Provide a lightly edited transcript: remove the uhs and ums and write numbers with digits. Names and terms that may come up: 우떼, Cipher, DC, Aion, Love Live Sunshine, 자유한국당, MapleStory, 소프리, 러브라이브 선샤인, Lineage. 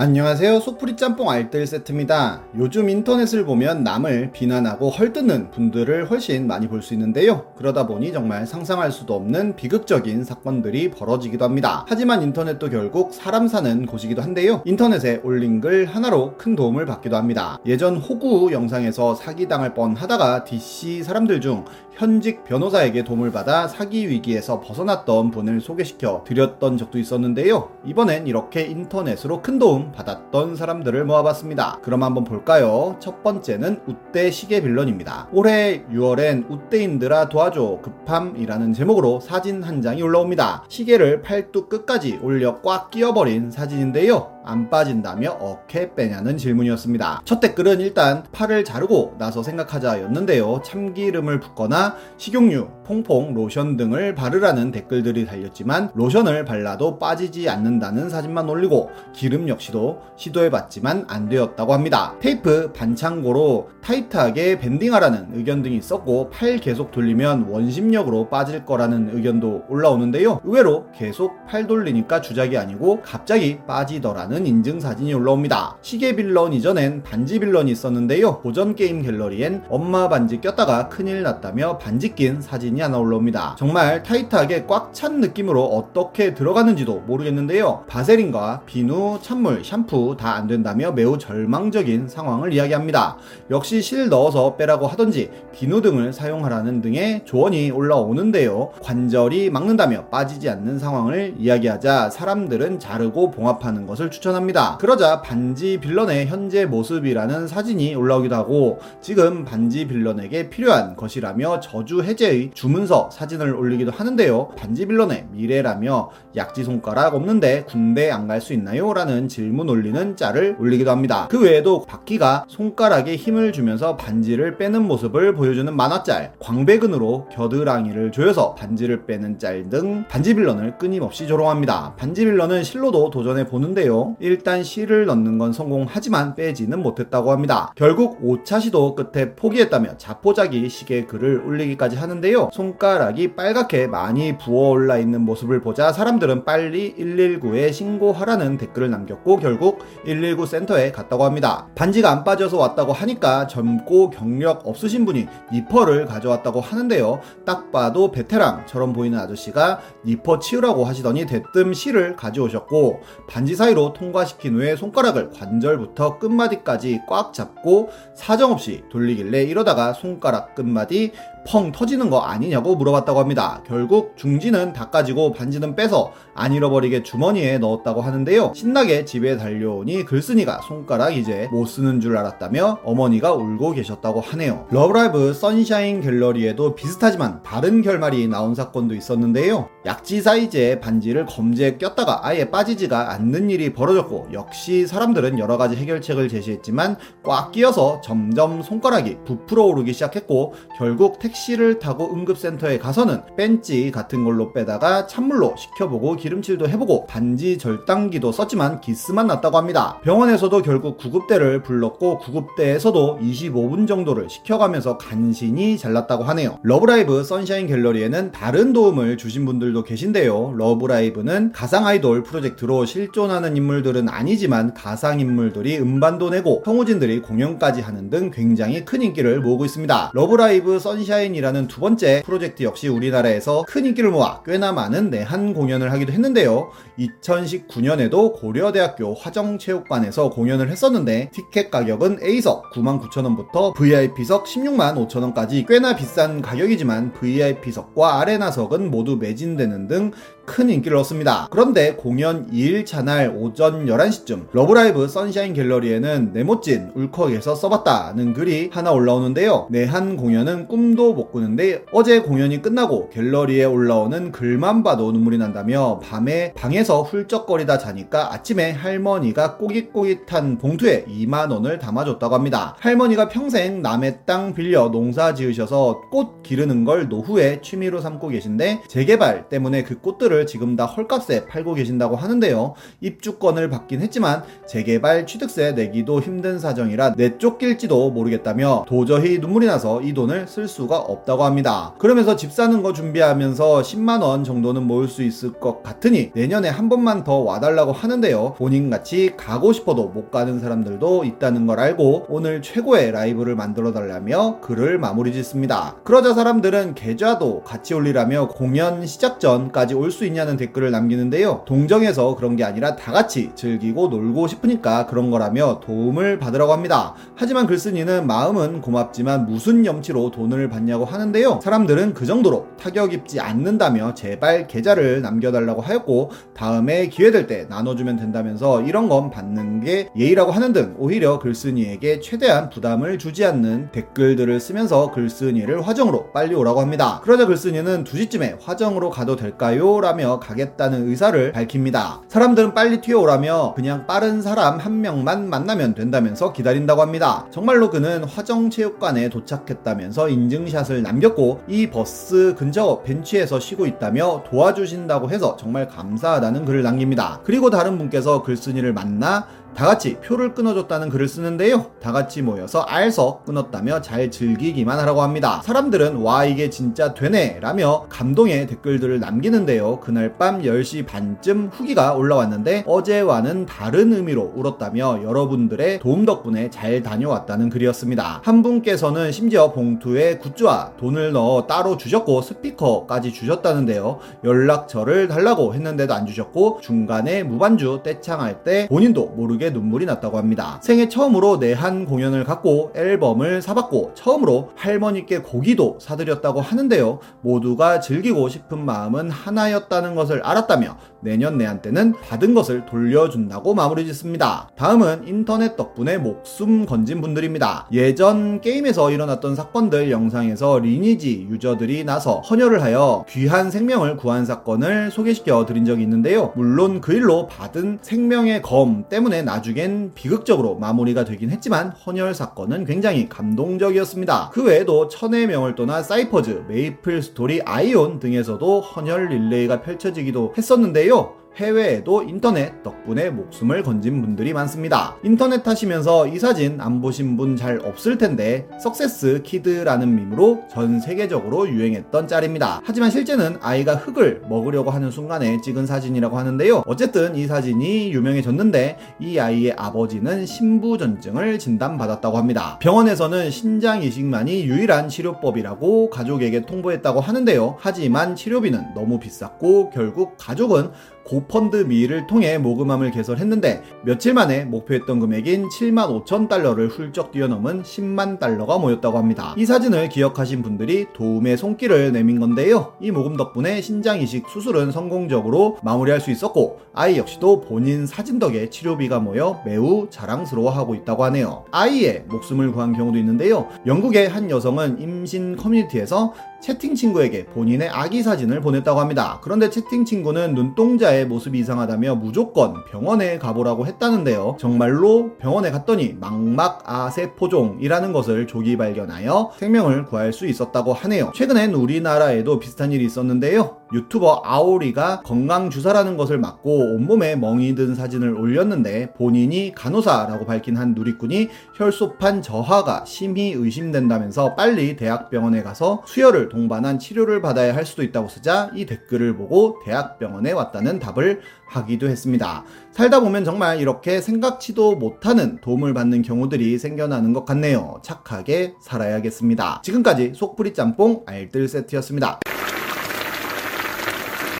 안녕하세요, 소프리 짬뽕 알뜰 세트입니다. 요즘 인터넷을 보면 남을 비난하고 헐뜯는 분들을 훨씬 많이 볼 수 있는데요, 그러다 보니 정말 상상할 수도 없는 비극적인 사건들이 벌어지기도 합니다. 하지만 인터넷도 결국 사람 사는 곳이기도 한데요, 인터넷에 올린 글 하나로 큰 도움을 받기도 합니다. 예전 호구 영상에서 사기당할 뻔하다가 DC 사람들 중 현직 변호사에게 도움을 받아 사기 위기에서 벗어났던 분을 소개시켜 드렸던 적도 있었는데요, 이번엔 이렇게 인터넷으로 큰 도움 받았던 사람들을 모아봤습니다. 그럼 한번 볼까요? 첫 번째는 우떼 시계 빌런입니다. 올해 6월엔 우떼인들아 도와줘 급함이라는 제목으로 사진 한 장이 올라옵니다. 시계를 팔뚝 끝까지 올려 꽉 끼워버린 사진인데요, 안 빠진다며 어떻게 빼냐는 질문이었습니다. 첫 댓글은 일단 팔을 자르고 나서 생각하자였는데요, 참기름을 붓거나 식용유, 퐁퐁, 로션 등을 바르라는 댓글들이 달렸지만 로션을 발라도 빠지지 않는다는 사진만 올리고 기름 역시도 시도해봤지만 안 되었다고 합니다. 테이프 반창고로 타이트하게 밴딩하라는 의견 등이 있었고 팔 계속 돌리면 원심력으로 빠질 거라는 의견도 올라오는데요, 의외로 계속 팔 돌리니까 주작이 아니고 갑자기 빠지더라는 인증사진이 올라옵니다. 시계 빌런 이전엔 반지 빌런이 있었는데요, 고전게임 갤러리엔 엄마 반지 꼈다가 큰일 났다며 반지 낀 사진이 하나 올라옵니다. 정말 타이트하게 꽉 찬 느낌으로 어떻게 들어가는지도 모르겠는데요, 바세린과 비누, 찬물, 샴푸 다 안된다며 매우 절망적인 상황을 이야기합니다. 역시 실 넣어서 빼라고 하던지 비누 등을 사용하라는 등의 조언이 올라오는데요, 관절이 막는다며 빠지지 않는 상황을 이야기하자 사람들은 자르고 봉합하는 것을 추천합니다. 그러자 반지 빌런의 현재 모습이라는 사진이 올라오기도 하고 지금 반지 빌런에게 필요한 것이라며 저주 해제의 주문서 사진을 올리기도 하는데요, 반지 빌런의 미래라며 약지 손가락 없는데 군대 안 갈 수 있나요? 라는 질문 올리는 짤을 올리기도 합니다. 그 외에도 바퀴가 손가락에 힘을 주면서 반지를 빼는 모습을 보여주는 만화짤, 광배근으로 겨드랑이를 조여서 반지를 빼는 짤 등 반지 빌런을 끊임없이 조롱합니다. 반지 빌런은 실로도 도전해 보는데요, 일단 실을 넣는 건 성공하지만 빼지는 못했다고 합니다. 결국 5차 시도 끝에 포기했다며 자포자기 시계 글을 올리기까지 하는데요, 손가락이 빨갛게 많이 부어올라 있는 모습을 보자 사람들은 빨리 119에 신고하라는 댓글을 남겼고 결국 119 센터에 갔다고 합니다. 반지가 안 빠져서 왔다고 하니까 젊고 경력 없으신 분이 니퍼를 가져왔다고 하는데요, 딱 봐도 베테랑처럼 보이는 아저씨가 니퍼 치우라고 하시더니 대뜸 실을 가져오셨고 반지 사이로 통과시킨 후에 손가락을 관절부터 끝마디까지 꽉 잡고 사정없이 돌리길래 이러다가 손가락 끝마디 펑 터지는 거 아니냐고 물어봤다고 합니다. 결국 중지는 다 까지고 반지는 빼서 안 잃어버리게 주머니에 넣었다고 하는데요, 신나게 집에 달려오니 글쓴이가 손가락 이제 못 쓰는 줄 알았다며 어머니가 울고 계셨다고 하네요. 러브 라이브 선샤인 갤러리에도 비슷하지만 다른 결말이 나온 사건도 있었는데요, 약지 사이즈의 반지를 검지에 꼈다가 아예 빠지지가 않는 일이 벌어졌고 역시 사람들은 여러가지 해결책을 제시했지만 꽉 끼어서 점점 손가락이 부풀어 오르기 시작했고 결국 택시를 타고 응급센터에 가서는 벤치 같은 걸로 빼다가 찬물로 식혀보고 기름칠도 해보고 반지 절단기도 썼지만 기스만 났다고 합니다. 병원에서도 결국 구급대를 불렀고 구급대에서도 25분 정도를 식혀가면서 간신히 잘랐다고 하네요. 러브라이브 선샤인 갤러리에는 다른 도움을 주신 분들도 계신데요, 러브라이브는 가상 아이돌 프로젝트로 실존하는 인물들은 아니지만 가상인물들이 음반도 내고 성우진들이 공연까지 하는 등 굉장히 큰 인기를 모으고 있습니다. 러브라이브 선샤인이라는 두 번째 프로젝트 역시 우리나라에서 큰 인기를 모아 꽤나 많은 내한 공연을 하기도 했는데요, 2019년에도 고려대학교 화정체육관에서 공연을 했었는데 티켓 가격은 A석 99,000원부터 VIP석 165,000원까지 꽤나 비싼 가격이지만 VIP석과 아레나석은 모두 매진되는 등 큰 인기를 얻습니다. 그런데 공연 2일차 날 오전 11시쯤 러브라이브 선샤인 갤러리에는 내 멋진 울컥에서 써봤다는 글이 하나 올라오는데요, 내한 공연은 꿈도 못 꾸는데 어제 공연이 끝나고 갤러리에 올라오는 글만 봐도 눈물이 난다며 밤에 방에서 훌쩍거리다 자니까 아침에 할머니가 꼬깃꼬깃한 봉투에 20,000원을 담아줬다고 합니다. 할머니가 평생 남의 땅 빌려 농사 지으셔서 꽃 기르는 걸 노후에 취미로 삼고 계신데 재개발 때문에 그 꽃들을 거를 지금 다 헐값에 팔고 계신다고 하는데요. 입주권을 받긴 했지만 재개발 취득세 내기도 힘든 사정이라 내쫓길지도 모르겠다며 도저히 눈물이 나서 이 돈을 쓸 수가 없다고 합니다. 그러면서 집 사는 거 준비하면서 10만원 정도는 모을 수 있을 것 같으니 내년에 한 번만 더 와달라고 하는데요. 본인같이 가고 싶어도 못 가는 사람들도 있다는 걸 알고 오늘 최고의 라이브를 만들어달라며 글을 마무리 짓습니다. 그러자 사람들은 계좌도 같이 올리라며 공연 시작 전까지 올 수 있냐는 댓글을 남기는데요. 동정해서 그런 게 아니라 다 같이 즐기고 놀고 싶으니까 그런 거라며 도움을 받으라고 합니다. 하지만 글쓴이는 마음은 고맙지만 무슨 염치로 돈을 받냐고 하는데요. 사람들은 그 정도로 타격 입지 않는다며 제발 계좌를 남겨달라고 하였고 다음에 기회될 때 나눠주면 된다면서 이런 건 받는 게 예의라고 하는 등 오히려 글쓴이에게 최대한 부담을 주지 않는 댓글들을 쓰면서 글쓴이를 화정으로 빨리 오라고 합니다. 그러자 글쓴이는 2시쯤에 화정으로 가도 될까요? 라며 가겠다는 의사를 밝힙니다. 사람들은 빨리 튀어오라며 그냥 빠른 사람 한 명만 만나면 된다면서 기다린다고 합니다. 정말로 그는 화정체육관에 도착했다면서 인증샷을 남겼고 이 버스 근처 벤치에서 쉬고 있다며 도와주신다고 해서 정말 감사하다는 글을 남깁니다. 그리고 다른 분께서 글쓴이를 만나 다같이 표를 끊어줬다는 글을 쓰는데요. 다같이 모여서 알서 끊었다며 잘 즐기기만 하라고 합니다. 사람들은 와 이게 진짜 되네 라며 감동의 댓글들을 남기는데요. 그날 밤 10시 반쯤 후기가 올라왔는데 어제와는 다른 의미로 울었다며 여러분들의 도움 덕분에 잘 다녀왔다는 글이었습니다. 한 분께서는 심지어 봉투에 굿즈와 돈을 넣어 따로 주셨고 스피커까지 주셨다는데요. 연락처를 달라고 했는데도 안 주셨고 중간에 무반주 떼창할 때 본인도 모르게 눈물이 났다고 합니다. 생애 처음으로 내한 공연을 갔고 앨범을 사봤고 처음으로 할머니께 고기도 사드렸다고 하는데요. 모두가 즐기고 싶은 마음은 하나였다는 것을 알았다며 내년 내한 때는 받은 것을 돌려준다고 마무리 짓습니다. 다음은 인터넷 덕분에 목숨 건진 분들입니다. 예전 게임에서 일어났던 사건들 영상에서 리니지 유저들이 나서 헌혈을 하여 귀한 생명을 구한 사건을 소개시켜 드린 적이 있는데요. 물론 그 일로 받은 생명의 검 때문에 나중엔 비극적으로 마무리가 되긴 했지만 헌혈 사건은 굉장히 감동적이었습니다. 그 외에도 천의 명을 떠나 사이퍼즈, 메이플스토리, 아이온 등에서도 헌혈 릴레이가 펼쳐지기도 했었는데요. 해외에도 인터넷 덕분에 목숨을 건진 분들이 많습니다. 인터넷 하시면서 이 사진 안 보신 분 잘 없을 텐데 석세스 키드라는 밈으로 전 세계적으로 유행했던 짤입니다. 하지만 실제는 아이가 흙을 먹으려고 하는 순간에 찍은 사진이라고 하는데요. 어쨌든 이 사진이 유명해졌는데 이 아이의 아버지는 신부전증을 진단받았다고 합니다. 병원에서는 신장 이식만이 유일한 치료법이라고 가족에게 통보했다고 하는데요. 하지만 치료비는 너무 비쌌고 결국 가족은 고펀드미를 통해 모금함을 개설했는데 며칠 만에 목표했던 금액인 75,000달러를 훌쩍 뛰어넘은 10만 달러가 모였다고 합니다. 이 사진을 기억하신 분들이 도움의 손길을 내민 건데요. 이 모금 덕분에 신장이식 수술은 성공적으로 마무리할 수 있었고 아이 역시도 본인 사진 덕에 치료비가 모여 매우 자랑스러워하고 있다고 하네요. 아이의 목숨을 구한 경우도 있는데요. 영국의 한 여성은 임신 커뮤니티에서 채팅 친구에게 본인의 아기 사진을 보냈다고 합니다. 그런데 채팅 친구는 눈동자에 모습이 이상하다며 무조건 병원에 가보라고 했다는데요. 정말로 병원에 갔더니 망막아세포종이라는 것을 조기 발견하여 생명을 구할 수 있었다고 하네요. 최근엔 우리나라에도 비슷한 일이 있었는데요. 유튜버 아오리가 건강주사라는 것을 맞고 온몸에 멍이 든 사진을 올렸는데 본인이 간호사라고 밝힌 한 누리꾼이 혈소판 저하가 심히 의심된다면서 빨리 대학병원에 가서 수혈을 동반한 치료를 받아야 할 수도 있다고 쓰자 이 댓글을 보고 대학병원에 왔다는 답을 하기도 했습니다. 살다 보면 정말 이렇게 생각지도 못하는 도움을 받는 경우들이 생겨나는 것 같네요. 착하게 살아야겠습니다. 지금까지 속풀이 짬뽕 알뜰 세트였습니다.